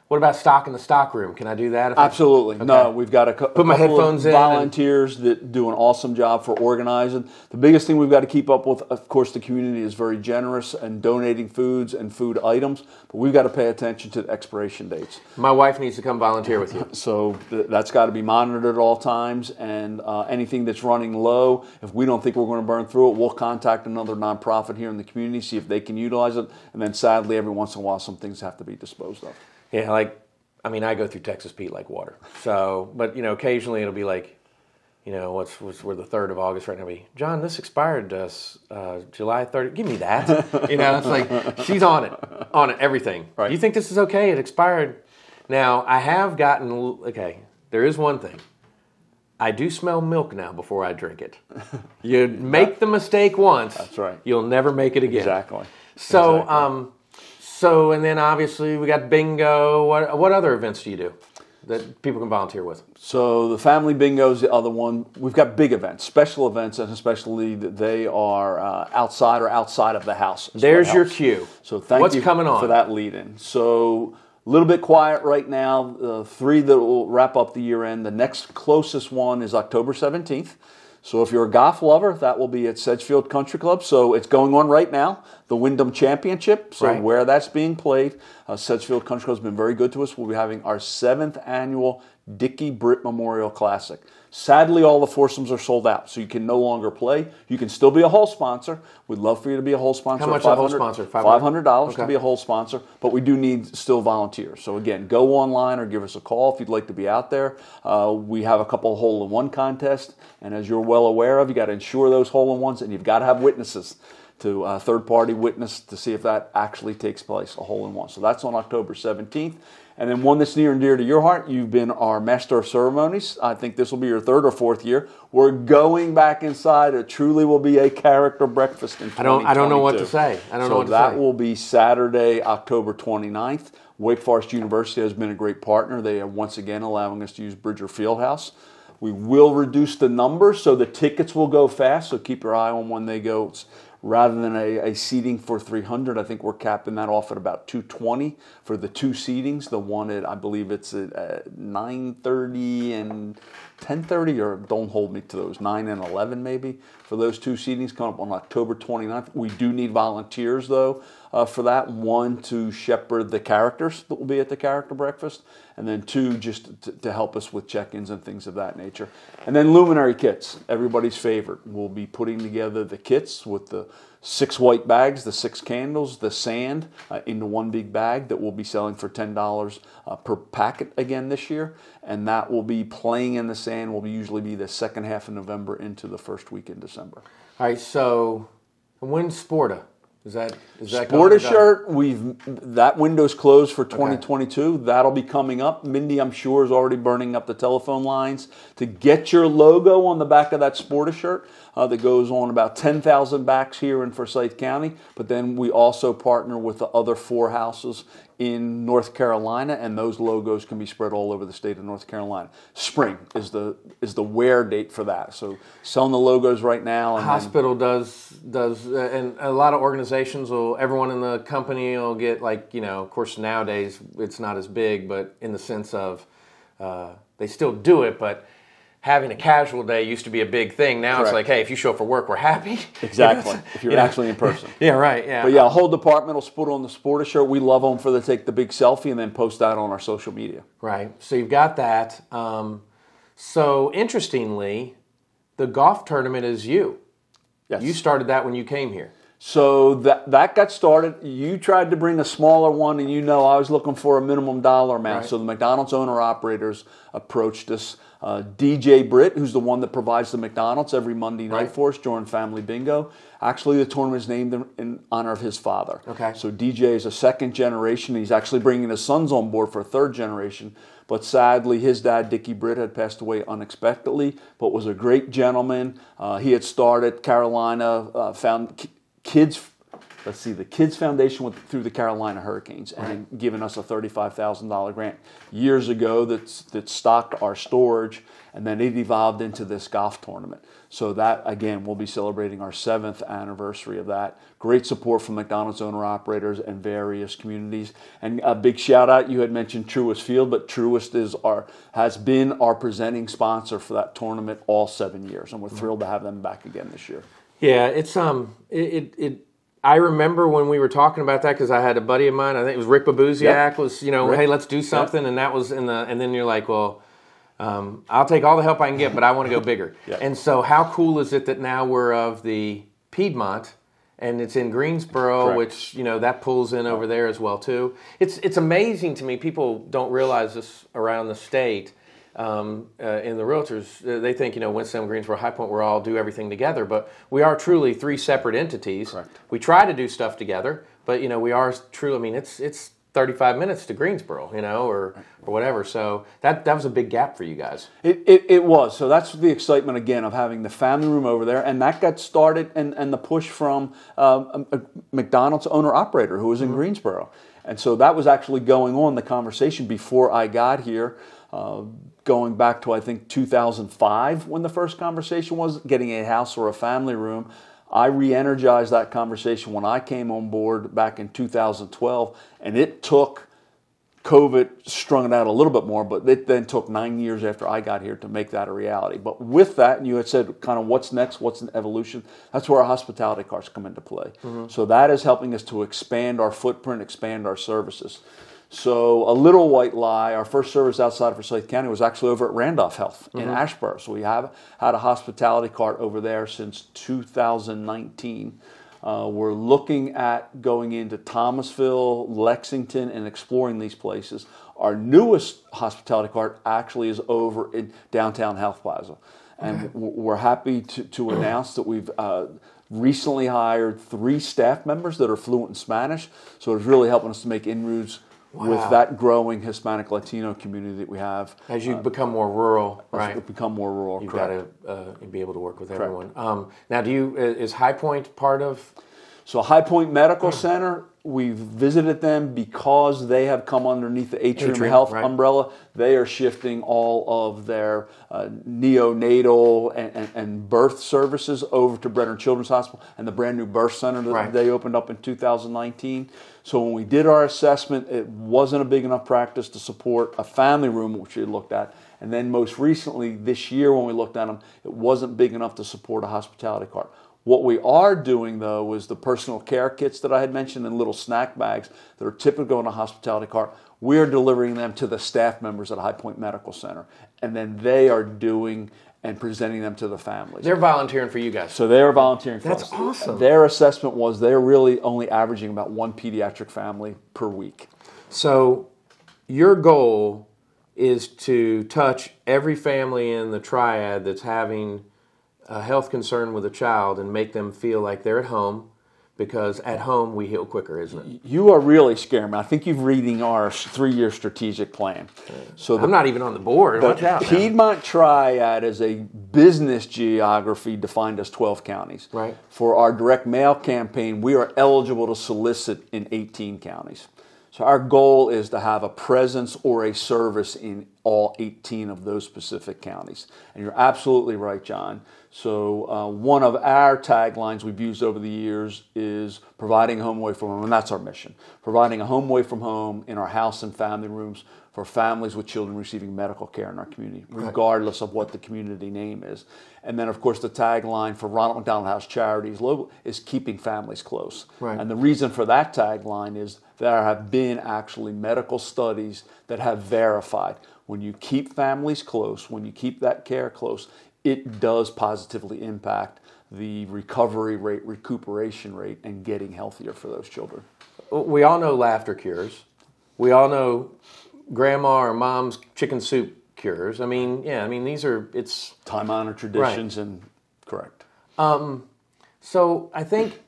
what about stock in the stockroom? Can I do that? Absolutely. Okay. No, we've got put my headphones in. Volunteers that do an awesome job for organizing. The biggest thing we've got to keep up with, of course, the community is very generous and donating foods and food items, but we've got to pay attention to the expiration dates. My wife needs to come volunteer with you. So that's got to be monitored at all times, and anything that's running low, if we don't think we're going to burn through it, we'll contact another nonprofit here in the community, see if they can utilize it, and then sadly, every once in a while, some things have to be disposed of. Yeah, I go through Texas Pete like water. So, but, you know, occasionally it'll be like, you know, we're the 3rd of August right now. John, this expired July 30th. Give me that. You know, it's like, she's on it, everything. Right. You think this is okay? It expired. Now, I have gotten, okay, there is one thing. I do smell milk now before I drink it. You make the mistake once. That's right. You'll never make it again. Exactly. So, exactly. So, and then obviously we got bingo. What other events do you do that people can volunteer with? So the family bingo is the other one. We've got big events, special events, and especially they are outside of the house. There's your cue. So thank you for that lead-in. So a little bit quiet right now. 3 that will wrap up the year end. The next closest one is October 17th. So if you're a golf lover, that will be at Sedgefield Country Club. So it's going on right now, the Wyndham Championship. So right. Where that's being played, Sedgefield Country Club has been very good to us. We'll be having our 7th annual Dickie Britt Memorial Classic. Sadly, all the foursomes are sold out, so you can no longer play. You can still be a whole sponsor. We'd love for you to be a whole sponsor. How much a whole sponsor? $500 to be a whole sponsor, but we do need still volunteers. So again, go online or give us a call if you'd like to be out there. We have a couple of hole-in-one contests, and as you're well aware of, you got to insure those hole-in-ones, and you've got to have witnesses to third-party witness to see if that actually takes place, a hole-in-one. So that's on October 17th. And then one that's near and dear to your heart, you've been our Master of Ceremonies. I think this will be your 3rd or 4th year. We're going back inside. It truly will be a character breakfast in 2022. I don't know what to say. That will be Saturday, October 29th. Wake Forest University has been a great partner. They are once again allowing us to use Bridger Fieldhouse. We will reduce the number, so the tickets will go fast, so keep your eye on when they go. Rather than a seating for 300, I think we're capping that off at about 220 for the 2 seatings. The one at, I believe it's at 9:30 and 10:30, or don't hold me to those, 9 and 11 maybe, for those 2 seatings coming up on October 29th. We do need volunteers, though, for that. 1, to shepherd the characters that will be at the character breakfast, and then 2, just to help us with check-ins and things of that nature. And then luminary kits, everybody's favorite. We'll be putting together the kits with the 6 white bags, the 6 candles, the sand into one big bag that we'll be selling for $10 per packet again this year. And that will be playing in the sand will usually be the second half of November into the first week in December. All right, so when's Sporta? Is that Sporta shirt? That window's closed for 2022. Okay. That'll be coming up. Mindy, I'm sure, is already burning up the telephone lines to get your logo on the back of that Sporta shirt that goes on about 10,000 backs here in Forsyth County. But then we also partner with the other 4 houses in North Carolina, and those logos can be spread all over the state of North Carolina. Spring is the wear date for that. So selling the logos right now. And hospital does, and a lot of organizations will. Everyone in the company will get, like, you know. Of course, nowadays it's not as big, but in the sense of they still do it, but. having a casual day used to be a big thing. Now Correct. It's like, hey, if you show up for work, we're happy. Exactly. You know? If you're actually in person. Yeah, right. Yeah. But yeah, a whole department will put on the Sporter shirt. We love them for the take the big selfie and then post that on our social media. Right. So you've got that. So interestingly, the golf tournament is you. Yes. You started that when you came here. So that got started. You tried to bring a smaller one, and you know I was looking for a minimum dollar amount. Right. So the McDonald's owner-operators approached us. DJ Britt, who's the one that provides the McDonald's every Monday night for us during Family Bingo. Actually, the tournament is named in honor of his father. Okay. So DJ is a second generation. He's actually bringing his sons on board for a third generation. But sadly, his dad, Dickie Britt, had passed away unexpectedly, but was a great gentleman. He had started Carolina, found kids. Let's see, the Kids Foundation went through the Carolina Hurricanes and given us a $35,000 grant years ago that stocked our storage, and then it evolved into this golf tournament. So that, again, we'll be celebrating our 7th anniversary of that. Great support from McDonald's owner-operators and various communities. And a big shout-out, you had mentioned Truist Field, but Truist has been our presenting sponsor for that tournament all 7 years, and we're thrilled to have them back again this year. Yeah, it's I remember when we were talking about that because I had a buddy of mine. I think it was Rick Babusiak. Yep. Was Rick. Hey, let's do something, and that was and then you're like, well, I'll take all the help I can get, but I want to go bigger. Yep. And so, how cool is it that now we're of the Piedmont, and it's in Greensboro, Correct. Which that pulls in over there as well too. It's amazing to me. People don't realize this around the state. In the realtors, they think, Winston, Greensboro, High Point, we're all do everything together, but we are truly three separate entities. Correct. We try to do stuff together, but, we are truly, it's 35 minutes to Greensboro, or whatever. So that was a big gap for you guys. It was. So that's the excitement, again, of having the family room over there. And that got started and the push from a McDonald's owner-operator who was in Greensboro. And so that was actually going on, the conversation, before I got here. Going back to, I think, 2005 when the first conversation was getting a house or a family room. I re-energized that conversation when I came on board back in 2012, and it took COVID, strung it out a little bit more, but it then took 9 years after I got here to make that a reality. But with that, and you had said kind of what's next, what's an evolution, that's where our hospitality cards come into play. Mm-hmm. So that is helping us to expand our footprint, expand our services. So a little white lie, our first service outside of Forsyth County was actually over at Randolph Health in Ashburn. So we have had a hospitality cart over there since 2019. We're looking at going into Thomasville, Lexington, and exploring these places. Our newest hospitality cart actually is over in downtown Health Plaza. And we're happy to announce that we've recently hired 3 staff members that are fluent in Spanish. So it's really helping us to make inroads with that growing Hispanic Latino community that we have. As you become more rural, right? You've got to be able to work with everyone. Now, is High Point part of? So High Point Medical Center, we've visited them because they have come underneath the Atrium Health umbrella. They are shifting all of their neonatal and birth services over to Brenner Children's Hospital and the brand new birth center that they opened up in 2019. So when we did our assessment, it wasn't a big enough practice to support a family room, which we looked at. And then most recently this year when we looked at them, it wasn't big enough to support a hospitality card. What we are doing, though, is the personal care kits that I had mentioned and little snack bags that are typical in a hospitality cart. We're delivering them to the staff members at High Point Medical Center, and then they are doing and presenting them to the families. They're volunteering for you guys. So they're volunteering for us. That's awesome. Their assessment was they're really only averaging about one pediatric family per week. So your goal is to touch every family in the triad that's having a health concern with a child and make them feel like they're at home, because at home we heal quicker, isn't it? You are really scaring me. I think you're reading our 3-year strategic plan. So I'm not even on the board. Watch out. Piedmont Triad is a business geography defined as 12 counties. Right. For our direct mail campaign, we are eligible to solicit in 18 counties. So our goal is to have a presence or a service in all 18 of those specific counties. And you're absolutely right, John. So one of our taglines we've used over the years is providing a home away from home, and that's our mission. Providing a home away from home in our house and family rooms for families with children receiving medical care in our community, regardless of what the community name is. And then, of course, the tagline for Ronald McDonald House Charities logo is keeping families close. Right. And the reason for that tagline is there have been actually medical studies that have verified when you keep families close, when you keep that care close, it does positively impact the recovery rate, recuperation rate, and getting healthier for those children. We all know laughter cures. We all know grandma or mom's chicken soup cures. I mean, these are, it's... time-honored traditions and... Correct. So I think,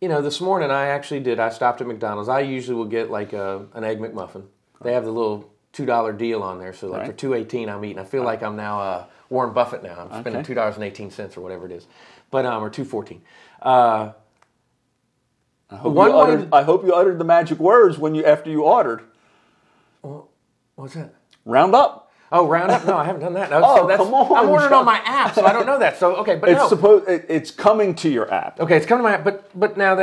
this morning I stopped at McDonald's. I usually will get like an Egg McMuffin. They have the little $2 deal on there. So like for $2.18 I'm eating. I feel like I'm now Warren Buffett now. I'm spending $2.18 or whatever it is. But, or $2.14. I hope you uttered the magic words after you ordered. Well, what's that? Round up. Oh, round up? No, I haven't done that. Come on. I'm ordering on my app, so I don't know that. So okay, but it's coming to your app. Okay, it's coming to my app, but now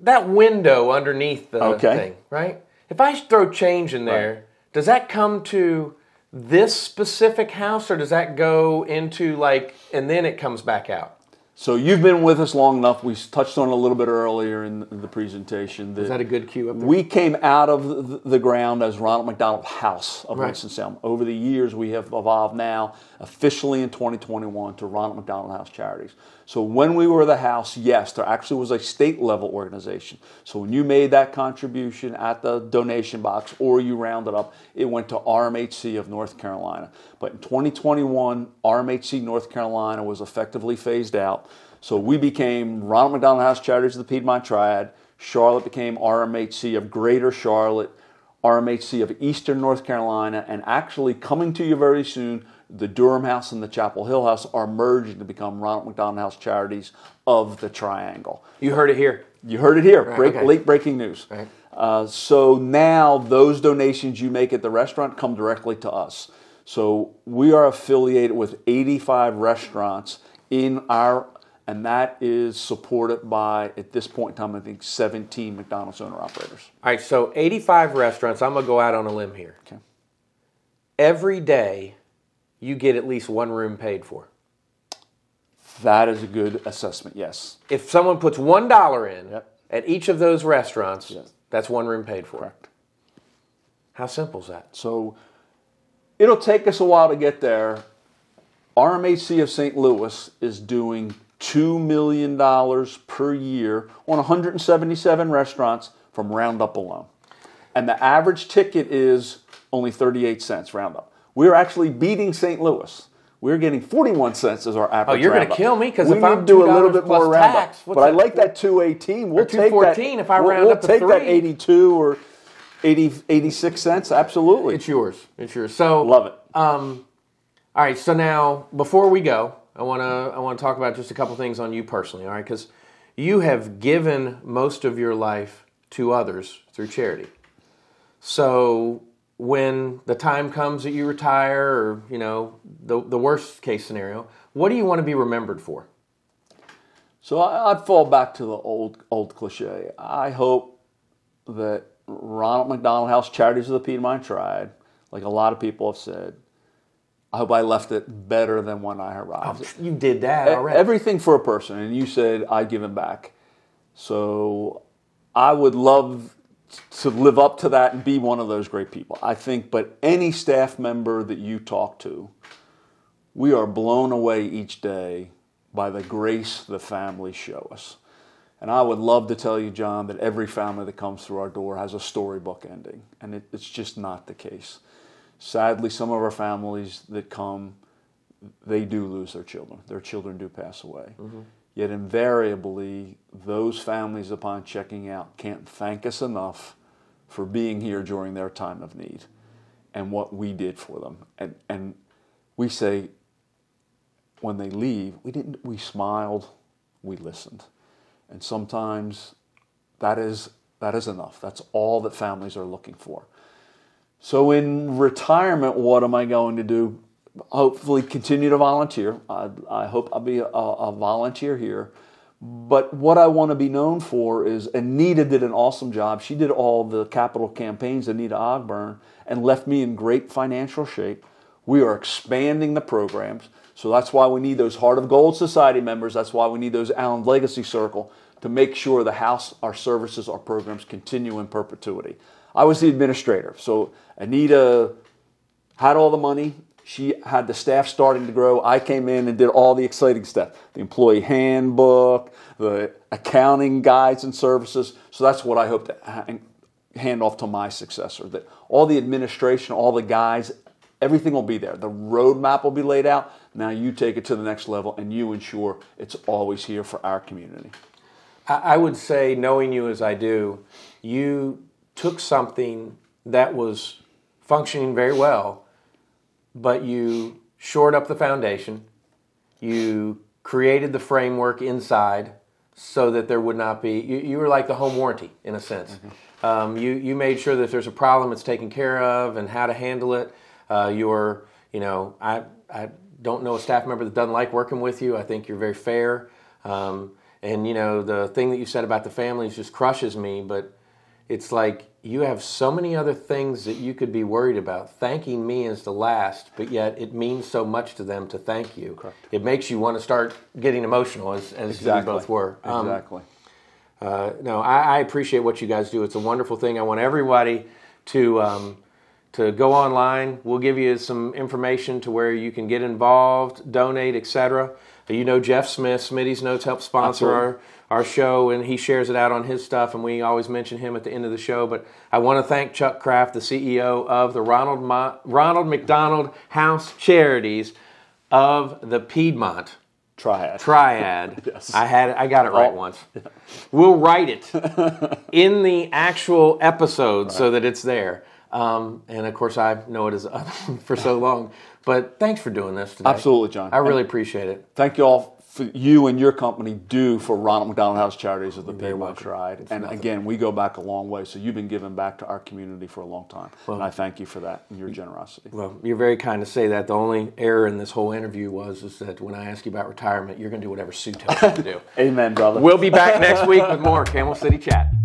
that window underneath the thing, right? If I throw change in there, does that come to this specific house, or does that go into and then it comes back out? So you've been with us long enough. We touched on it a little bit earlier in the presentation. Is that a good cue up there? We came out of the ground as Ronald McDonald House of Winston-Salem. Over the years, we have evolved now officially in 2021 to Ronald McDonald House Charities. So when we were the house, yes, there actually was a state-level organization. So when you made that contribution at the donation box or you rounded up, it went to RMHC of North Carolina. But in 2021, RMHC North Carolina was effectively phased out. So we became Ronald McDonald House Charities of the Piedmont Triad. Charlotte became RMHC of Greater Charlotte, RMHC of Eastern North Carolina, and actually coming to you very soon, the Durham House and the Chapel Hill House are merging to become Ronald McDonald House Charities of the Triangle. You heard it here. Right, late breaking news. Right. So now those donations you make at the restaurant come directly to us. So we are affiliated with 85 restaurants and that is supported by, at this point in time, I think 17 McDonald's owner-operators. All right, so 85 restaurants. I'm going to go out on a limb here. Okay. Every day, you get at least one room paid for. That is a good assessment, yes. If someone puts $1 in at each of those restaurants, that's one room paid for. Correct. How simple is that? So it'll take us a while to get there. RMHC of St. Louis is doing $2 million per year on 177 restaurants from Roundup alone. And the average ticket is only 38 cents Roundup. We're actually beating St. Louis. We're getting 41 cents as our average. Oh, you're going to kill me because if I do a little bit more Roundup. But I like that 218. We'll take that. If I round up to 3. We'll take that 82 or 86 cents. Absolutely. It's yours. So love it. All right. So now, before we go, I want to talk about just a couple things on you personally, all right? Because you have given most of your life to others through charity. So when the time comes that you retire, or the worst case scenario, what do you want to be remembered for? So I'd fall back to the old cliche. I hope that Ronald McDonald House Charities of the Piedmont Triad, like a lot of people have said, I hope I left it better than when I arrived. Oh, you did that already. Everything for a person, and you said, I give him back. So I would love to live up to that and be one of those great people. I think, but any staff member that you talk to, we are blown away each day by the grace the families show us. And I would love to tell you, John, that every family that comes through our door has a storybook ending, and it's just not the case. Sadly, some of our families that come, they do lose their children. Their children do pass away. Mm-hmm. Yet invariably, those families, upon checking out, can't thank us enough for being here during their time of need and what we did for them. And we say, when they leave, we smiled, we listened. And sometimes that is enough. That's all that families are looking for. So in retirement, what am I going to do? Hopefully continue to volunteer. I hope I'll be a volunteer here. But what I want to be known for is Anita did an awesome job. She did all the capital campaigns, Anita Ogburn, and left me in great financial shape. We are expanding the programs. So that's why we need those Heart of Gold Society members. That's why we need those Allen Legacy Circle to make sure the house, our services, our programs continue in perpetuity. I was the administrator. So Anita had all the money. She had the staff starting to grow. I came in and did all the exciting stuff, the employee handbook, the accounting guides and services. So that's what I hope to hand off to my successor, that all the administration, all the guides, everything will be there. The roadmap will be laid out. Now you take it to the next level and you ensure it's always here for our community. I would say, knowing you as I do, you took something that was functioning very well, but you shored up the foundation. You created the framework inside so that there would not be... You were like the home warranty, in a sense. Mm-hmm. You made sure that if there's a problem, it's taken care of and how to handle it. I don't know a staff member that doesn't like working with you. I think you're very fair. The thing that you said about the families just crushes me, but it's like... You have so many other things that you could be worried about. Thanking me is the last, but yet it means so much to them to thank you. Correct. It makes you want to start getting emotional, as exactly. You both were. Exactly. No, I appreciate what you guys do. It's a wonderful thing. I want everybody to go online. We'll give you some information to where you can get involved, donate, etc. You know Jeff Smith, Smitty's Notes, helps sponsor our show, and he shares it out on his stuff, and we always mention him at the end of the show. But I want to thank Chuck Kraft, the CEO of the Ronald McDonald House Charities of the Piedmont Triad. Yes. I got it right once. Yeah. We'll write it in the actual episode so that it's there. And of course, I know it as for so long. But thanks for doing this today. Absolutely, John. I really appreciate it. Thank you all. You and your company do for Ronald McDonald House Charities of the Piedmont Triad. It's again, we go back a long way, so you've been giving back to our community for a long time. Well, and I thank you for that and your generosity. Well, you're very kind to say that. The only error in this whole interview was that when I ask you about retirement, you're going to do whatever Sue tells you to do. Amen, brother. We'll be back next week with more Camel City Chat.